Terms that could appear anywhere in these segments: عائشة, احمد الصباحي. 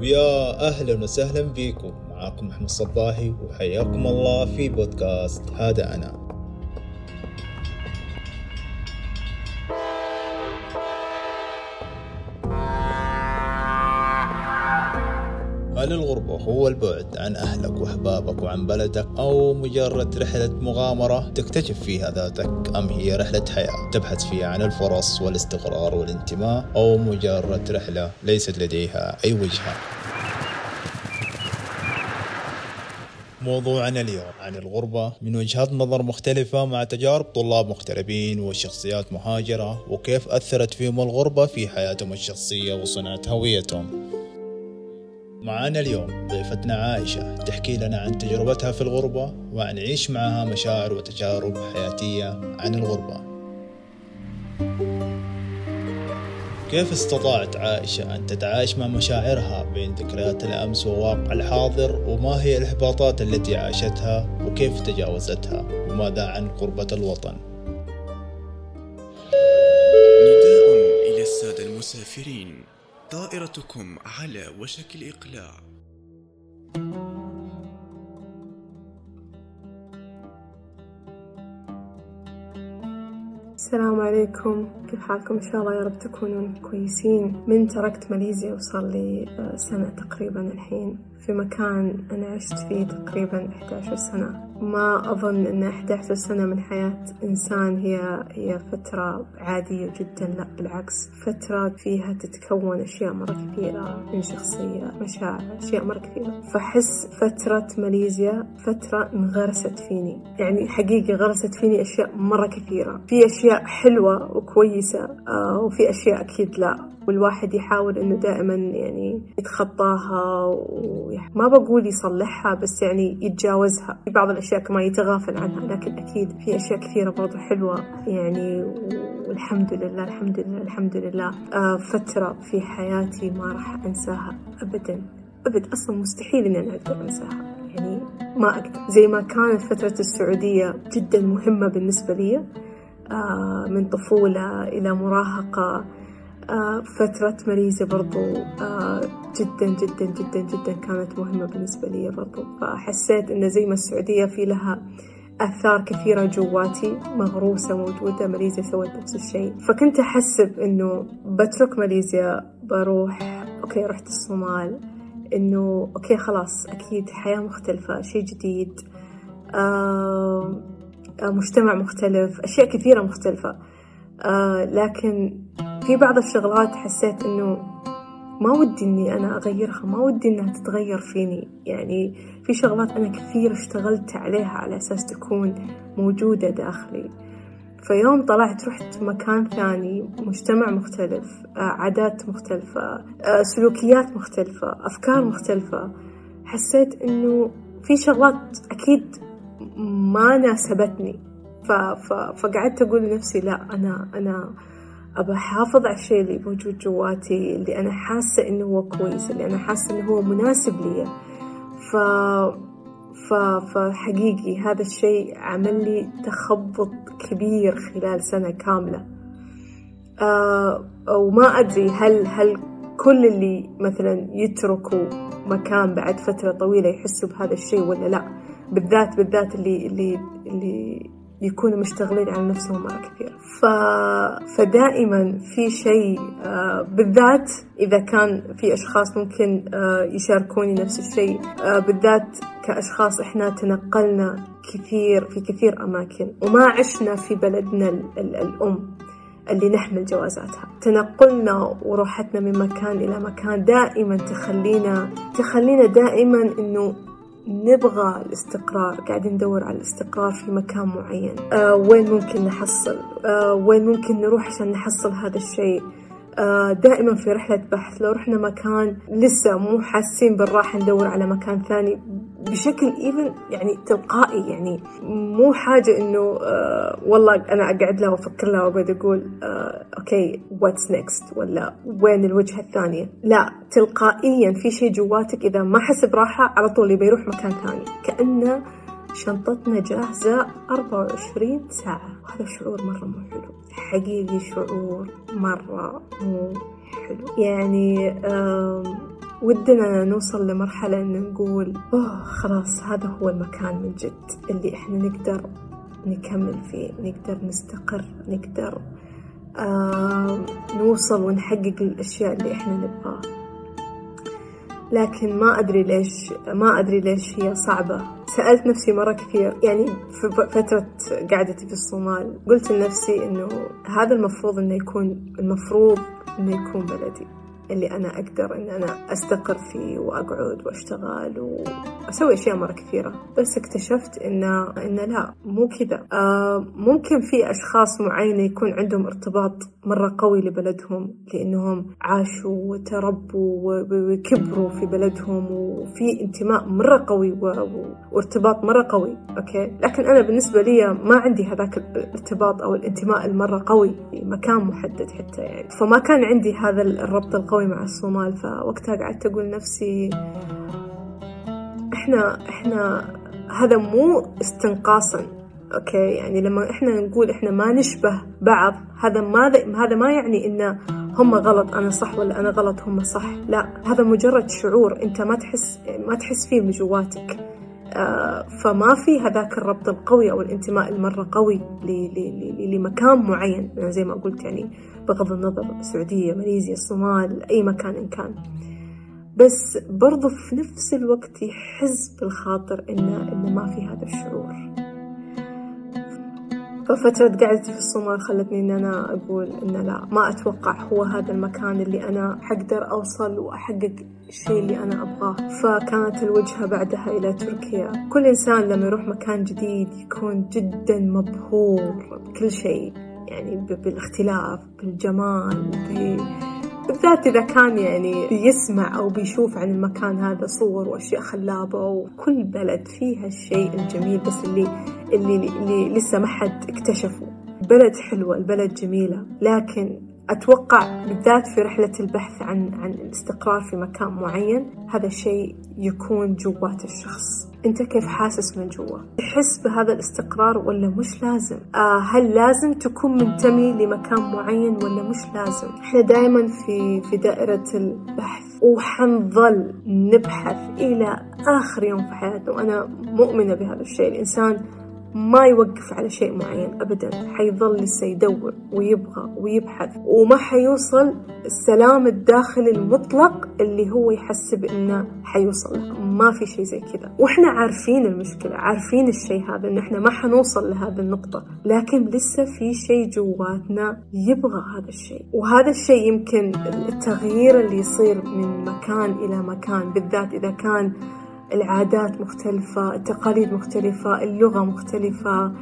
ويا أهلا وسهلا بكم، معاكم احمد الصباحي وحياكم الله في بودكاست هذا أنا. هل الغربة هو البعد عن أهلك وأحبابك وعن بلدك، أو مجرد رحلة مغامرة تكتشف فيها ذاتك، أم هي رحلة حياة تبحث فيها عن الفرص والاستقرار والانتماء، أو مجرد رحلة ليست لديها أي وجهة؟ موضوعنا اليوم عن الغربة من وجهات نظر مختلفة، مع تجارب طلاب مغتربين وشخصيات مهاجرة، وكيف أثرت فيهم الغربة في حياتهم الشخصية وصناعة هويتهم. معانا اليوم ضيفتنا عائشة تحكي لنا عن تجربتها في الغربة، وعن عيش معها مشاعر وتجارب حياتية عن الغربة. كيف استطاعت عائشة أن تتعايش مع مشاعرها بين ذكريات الأمس وواقع الحاضر، وما هي الإحباطات التي عاشتها وكيف تجاوزتها، وماذا عن قربة الوطن؟ نداء إلى السادة المسافرين، طائرتكم على وشك الإقلاع. السلام عليكم، كيف حالكم؟ إن شاء الله يا رب تكونون كويسين. من تركت ماليزيا وصار لي سنة تقريبا الحين في مكان أنا عشت فيه تقريبا 11 سنة. ما أظن أن 11 سنة من حياة إنسان هي فترة عادية جدا، لا بالعكس، فترة فيها تتكون أشياء مرة كثيرة من شخصية، مشاعر، أشياء مرة كثيرة. فحس فترة ماليزيا فترة انغرست فيني، يعني حقيقي غرست فيني أشياء مرة كثيرة، في أشياء حلوة وكويسة وفي أشياء أكيد لا، والواحد يحاول أنه دائما يعني يتخطاها وما بقول يصلحها، بس يعني يتجاوزها. في بعض الأشياء كمان يتغافل عنها، لكن أكيد في أشياء كثيرة برضو حلوة يعني، والحمد لله الحمد لله الحمد لله. فترة في حياتي ما راح أنساها أبدا أبدا، أصلا مستحيل أن أنا أقدر أنساها، يعني ما أقدر. زي ما كانت فترة السعودية جدا مهمة بالنسبة لي، من طفولة إلى مراهقة، فترة ماليزيا برضو جدا جدا جدا جدا كانت مهمة بالنسبة لي برضو. فحسيت إن زي ما السعودية في لها آثار كثيرة جواتي مغروسة موجودة، ماليزيا سوت نفس الشيء. فكنت أحسب إنه بترك ماليزيا بروح، أوكي رحت الصومال، إنه أوكي خلاص أكيد حياة مختلفة، شيء جديد، مجتمع مختلف، أشياء كثيرة مختلفة. لكن في بعض الشغلات حسيت إنه ما ودي إني أنا أغيرها، ما ودي إنها تتغير فيني. يعني في شغلات أنا كثير اشتغلت عليها على أساس تكون موجودة داخلي، فيوم طلعت رحت مكان ثاني، مجتمع مختلف، عادات مختلفة، سلوكيات مختلفة، أفكار مختلفة، حسيت إنه في شغلات أكيد ما ناسبتني. فقعدت أقول لنفسي لا، أنا أبى أحافظ على الشيء اللي موجود جواتي، اللي أنا حاسة إنه هو كويس، اللي أنا حاسة إنه هو مناسب لي. فحقيقي هذا الشيء عمل لي تخبط كبير خلال سنة كاملة. وما أدري هل كل اللي مثلا يتركوا مكان بعد فترة طويلة يحسوا بهذا الشيء ولا لا، بالذات اللي يكونوا مشتغلين على نفسهم مرة كثير. فدائما في شيء، بالذات إذا كان في أشخاص ممكن يشاركوني نفس الشيء، بالذات كأشخاص إحنا تنقلنا كثير في كثير أماكن وما عشنا في بلدنا الأم اللي نحمل جوازاتها. تنقلنا وروحتنا من مكان إلى مكان دائما تخلينا دائما إنه نبغى الاستقرار، قاعدين ندور على الاستقرار في مكان معين، وين ممكن نحصل، وين ممكن نروح عشان نحصل هذا الشيء. دائما في رحلة بحث، لو رحنا مكان لسه مو حاسين بالراحة ندور على مكان ثاني بشكل ايفن يعني تلقائي، يعني مو حاجة انه والله أنا أقعد لها وأفكر لها وأبدأ أقول أوكي واتس نيكست ولا وين الوجهة الثانية، لا، تلقائيا في شيء جواتك إذا ما حس براحة على طول بيروح مكان ثاني، كأنه شنطتنا جاهزة 24 ساعة. هذا شعور مرة مو حلو، حقيقي شعور مرة مو حلو. يعني ودنا نوصل لمرحلة إن نقول خلاص هذا هو المكان من جد اللي إحنا نقدر نكمل فيه، نقدر نستقر، نقدر نوصل ونحقق الأشياء اللي إحنا نبغاها. لكن ما أدري ليش هي صعبة. سألت نفسي مرة كثير، يعني في فترة قعدتي في الصومال قلت لنفسي إنه هذا المفروض إنه يكون بلدي اللي أنا أقدر إن أنا أستقر فيه وأقعد وأشتغل وأسوي أشياء مرة كثيرة. بس اكتشفت إن لا، مو كذا. ممكن في أشخاص معينة يكون عندهم ارتباط مرة قوي لبلدهم، لأنهم عاشوا وتربوا وكبروا في بلدهم وفي انتماء مرة قوي وارتباط مرة قوي، أوكي. لكن أنا بالنسبة لي ما عندي هذاك الارتباط أو الانتماء المرة قوي لمكان محدد حتى، يعني فما كان عندي هذا الربط القوي مع الصومال. فوقتها قعدت أقول نفسي إحنا هذا مو استنقاصا، أوكي. يعني لما إحنا نقول إحنا ما نشبه بعض، هذا ما يعني إن هم غلط أنا صح ولا أنا غلط هم صح، لا. هذا مجرد شعور أنت ما تحس فيه من جواتك، فما في هذاك الربط القوي أو الانتماء المرة قوي لمكان معين، يعني زي ما قلت، يعني بغض النظر السعودية، ماليزيا، الصومال، أي مكان إن كان. بس برضو في نفس الوقت يحز بالخاطر إنه ما في هذا الشعور. ففترة قعدتي في الصومال خلتني إن أنا أقول إن لا، ما أتوقع هو هذا المكان اللي أنا حقدر أوصل وأحقق الشيء اللي أنا أبغاه. فكانت الوجهة بعدها إلى تركيا. كل إنسان لما يروح مكان جديد يكون جدا مبهور بكل شيء، يعني بالاختلاف، بالجمال، بالذات إذا كان يعني بيسمع أو بيشوف عن المكان هذا صور وأشياء خلابة. وكل بلد فيها الشيء الجميل بس اللي لسه ما حد اكتشفه. البلد حلوة، البلد جميلة، لكن أتوقع بالذات في رحلة البحث عن الاستقرار في مكان معين، هذا الشيء يكون جوات الشخص. أنت كيف حاسس من جوا؟ تحس بهذا الاستقرار ولا مش لازم؟ هل لازم تكون منتمي لمكان معين ولا مش لازم؟ إحنا دائما في دائرة البحث، وحنظل نبحث إلى آخر يوم في حياتنا، وأنا مؤمنة بهذا الشيء. الإنسان ما يوقف على شيء معين أبداً، حيظل لسه يدور ويبغى ويبحث، وما حيوصل السلام الداخلي المطلق اللي هو يحسب إنه حيوصل. ما في شيء زي كذا، وإحنا عارفين المشكلة، عارفين الشيء هذا إن إحنا ما حنوصل لهذه النقطة، لكن لسه في شيء جواتنا يبغى هذا الشيء. وهذا الشيء يمكن التغيير اللي يصير من مكان إلى مكان، بالذات إذا كان العادات مختلفة، التقاليد مختلفة، اللغة مختلفة،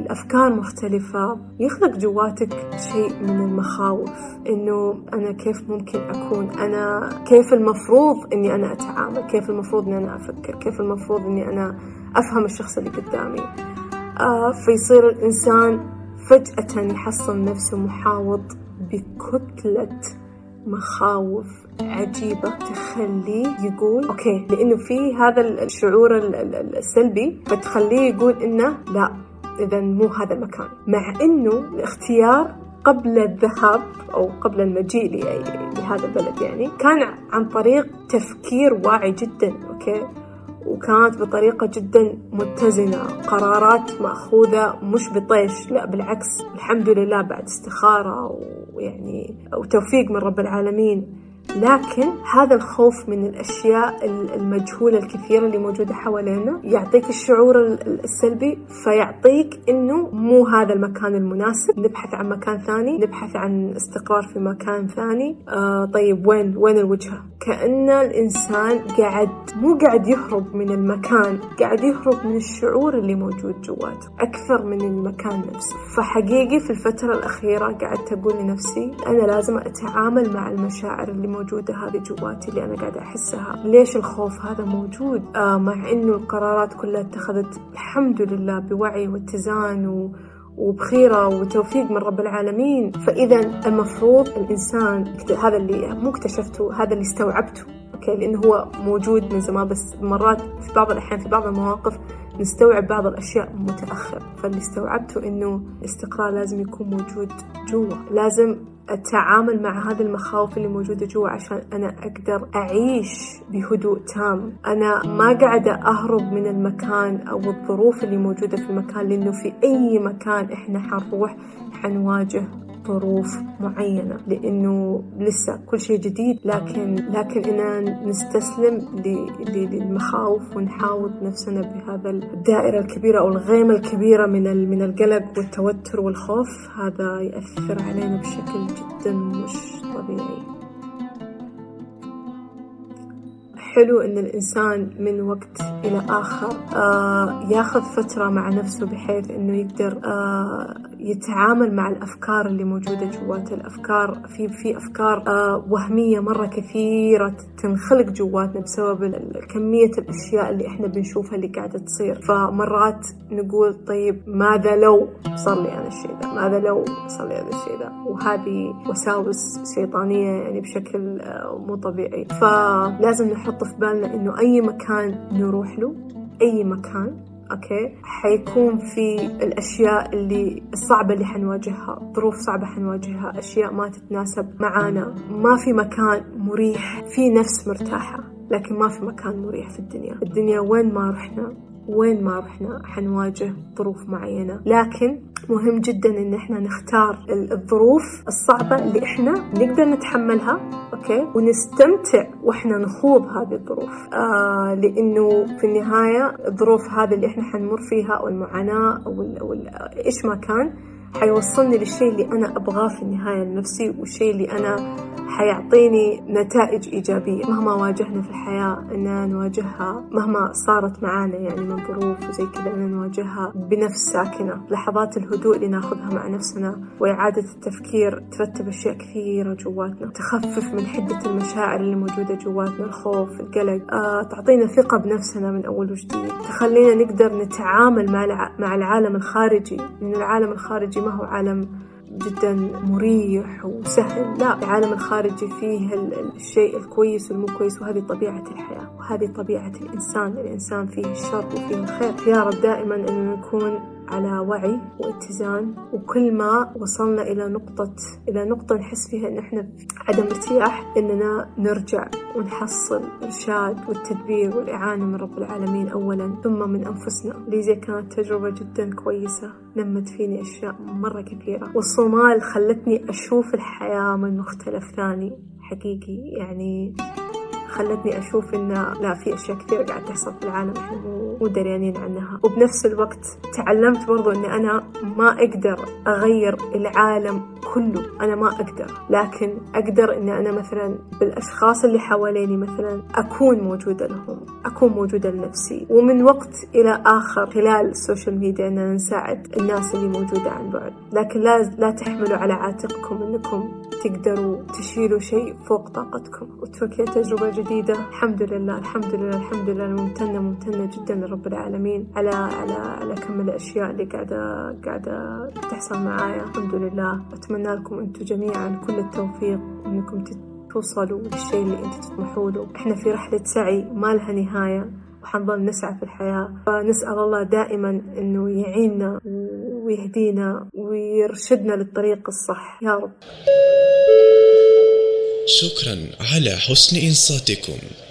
الأفكار مختلفة، يخلق جواتك شيء من المخاوف، إنه أنا كيف ممكن أكون، أنا كيف المفروض إني أنا أتعامل، كيف المفروض إني أنا أفكر، كيف المفروض إني أنا أفهم الشخص اللي قدامي. فيصير الإنسان فجأة يحصل نفسه محاوط بكتلة مخاوف عجيبة تخليه يقول أوكي، لأنه في هذا الشعور السلبي بتخليه يقول إنه لا، إذا مو هذا المكان، مع إنه الاختيار قبل الذهاب أو قبل المجيء لهذا البلد يعني كان عن طريق تفكير واعي جدا، أوكي، وكانت بطريقة جدا متزنة، قرارات مأخوذة مش بطيش، لا بالعكس، الحمد لله، بعد استخارة ويعني وتوفيق من رب العالمين. لكن هذا الخوف من الأشياء المجهولة الكثيرة اللي موجودة حوالينا يعطيك الشعور السلبي، فيعطيك إنه مو هذا المكان المناسب، نبحث عن مكان ثاني، نبحث عن استقرار في مكان ثاني. طيب وين الوجهة؟ كأن الإنسان مو قاعد يهرب من المكان، قاعد يهرب من الشعور اللي موجود جواته أكثر من المكان نفسه. فحقيقي في الفترة الأخيرة قاعدت أقول لنفسي أنا لازم أتعامل مع المشاعر اللي موجودة هذه جواتي، اللي أنا قاعدة أحسها. ليش الخوف هذا موجود؟ مع إنه القرارات كلها اتخذت الحمد لله بوعي واتزان وبخيرة وتوفيق من رب العالمين. فإذا المفروض الإنسان هذا اللي مو اكتشفته، هذا اللي استوعبته، أوكي، لأنه هو موجود من زمان، بس مرات في بعض الأحيان في بعض المواقف نستوعب بعض الأشياء متأخر. فاللي استوعبته إنه الاستقرار لازم يكون موجود جوا، لازم التعامل مع هذه المخاوف اللي موجودة جوا عشان أنا أقدر أعيش بهدوء تام. أنا ما قاعدة أهرب من المكان أو الظروف اللي موجودة في المكان، لأنه في أي مكان إحنا حنروح حنواجه ظروف معينة، لأنه لسه كل شيء جديد. لكن أنا نستسلم للمخاوف ونحاوط نفسنا بهذا الدائرة الكبيرة أو الغيمة الكبيرة من القلق والتوتر والخوف، هذا يأثر علينا بشكل جدا مش طبيعي. حلو إن الإنسان من وقت إلى آخر ياخذ فترة مع نفسه بحيث إنه يقدر يتعامل مع الأفكار اللي موجودة جواته. الأفكار في أفكار وهمية مرة كثيرة تنخلق جواتنا بسبب كمية الأشياء اللي إحنا بنشوفها اللي قاعدة تصير. فمرات نقول طيب ماذا لو صار لي هذا الشيء ده، ماذا لو صار لي هذا الشيء ده، وهذه وساوس شيطانية يعني بشكل مو طبيعي. فلازم نحط في بالنا إنه أي مكان نروح له، أي مكان أوكي حيكون في الأشياء اللي الصعبة اللي حنواجهها، ظروف صعبة حنواجهها، أشياء ما تتناسب معانا. ما في مكان مريح في نفس مرتاحة، لكن ما في مكان مريح في الدنيا وين ما رحنا حنواجه ظروف معينة. لكن مهم جدا إن إحنا نختار الظروف الصعبة اللي إحنا نقدر نتحملها، أوكي، ونستمتع وإحنا نخوض هذه الظروف، لأنه في النهاية الظروف هذه اللي إحنا حنمر فيها أو المعاناة أو إيش ما كان حيوصلني للشيء اللي أنا أبغاه في النهاية لنفسي، والشيء اللي أنا حيعطيني نتائج إيجابية. مهما واجهنا في الحياة أننا نواجهها، مهما صارت معانا يعني من ظروف وزي كذا، أننا نواجهها بنفس ساكنة. لحظات الهدوء اللي ناخذها مع نفسنا وإعادة التفكير ترتب أشياء كثيرة جواتنا، تخفف من حدة المشاعر اللي موجودة جواتنا، الخوف، القلق، تعطينا ثقة بنفسنا من أول وجديد، تخلينا نقدر نتعامل مع العالم الخارجي. من العالم الخارجي ما هو عالم جدا مريح وسهل، لا، العالم الخارجي فيه الشيء الكويس والمو كويس، وهذه طبيعة الحياة وهذه طبيعة الإنسان فيه الشر وفيه الخير. يا رب دائما أن نكون على وعي واتزان، وكل ما وصلنا إلى نقطة نحس فيها إن إحنا عدم ارتياح، إننا نرجع ونحصل إرشاد والتدبير والإعانة من رب العالمين أولا، ثم من أنفسنا. ليزي كانت تجربة جدا كويسة، نمت فيني أشياء مرة كثيرة، والصومال خلتني أشوف الحياة من مختلف ثاني حقيقي. يعني خلتني أشوف إن لا، في أشياء كثيرة قاعدة تحصل في العالم إحنا مو دريانين عنها، وبنفس الوقت تعلمت برضو إن أنا ما أقدر أغير العالم كله، أنا ما أقدر، لكن أقدر إن أنا مثلا بالأشخاص اللي حواليني مثلا أكون موجودة لهم، أكون موجودة لنفسي، ومن وقت إلى آخر خلال السوشيال ميديا إننا نساعد الناس اللي موجودة عن بعد. لكن لا تحملوا على عاتقكم إنكم تقدروا تشيلوا شيء فوق طاقتكم. وتركيا تجربة جديدة، الحمد لله ممتنة جدا لرب العالمين على كم الأشياء اللي قاعدة تحصل معايا، الحمد لله. أتمنى لكم أنتم جميعا كل التوفيق، وأنكم توصلوا للشيء اللي أنتم تطمحوا له. إحنا في رحلة سعي ما لها نهاية، وحنظل نسعى في الحياة، فنسأل الله دائما أنه يعيننا ويهدينا ويرشدنا للطريق الصح يا رب. شكرا على حسن إنصاتكم.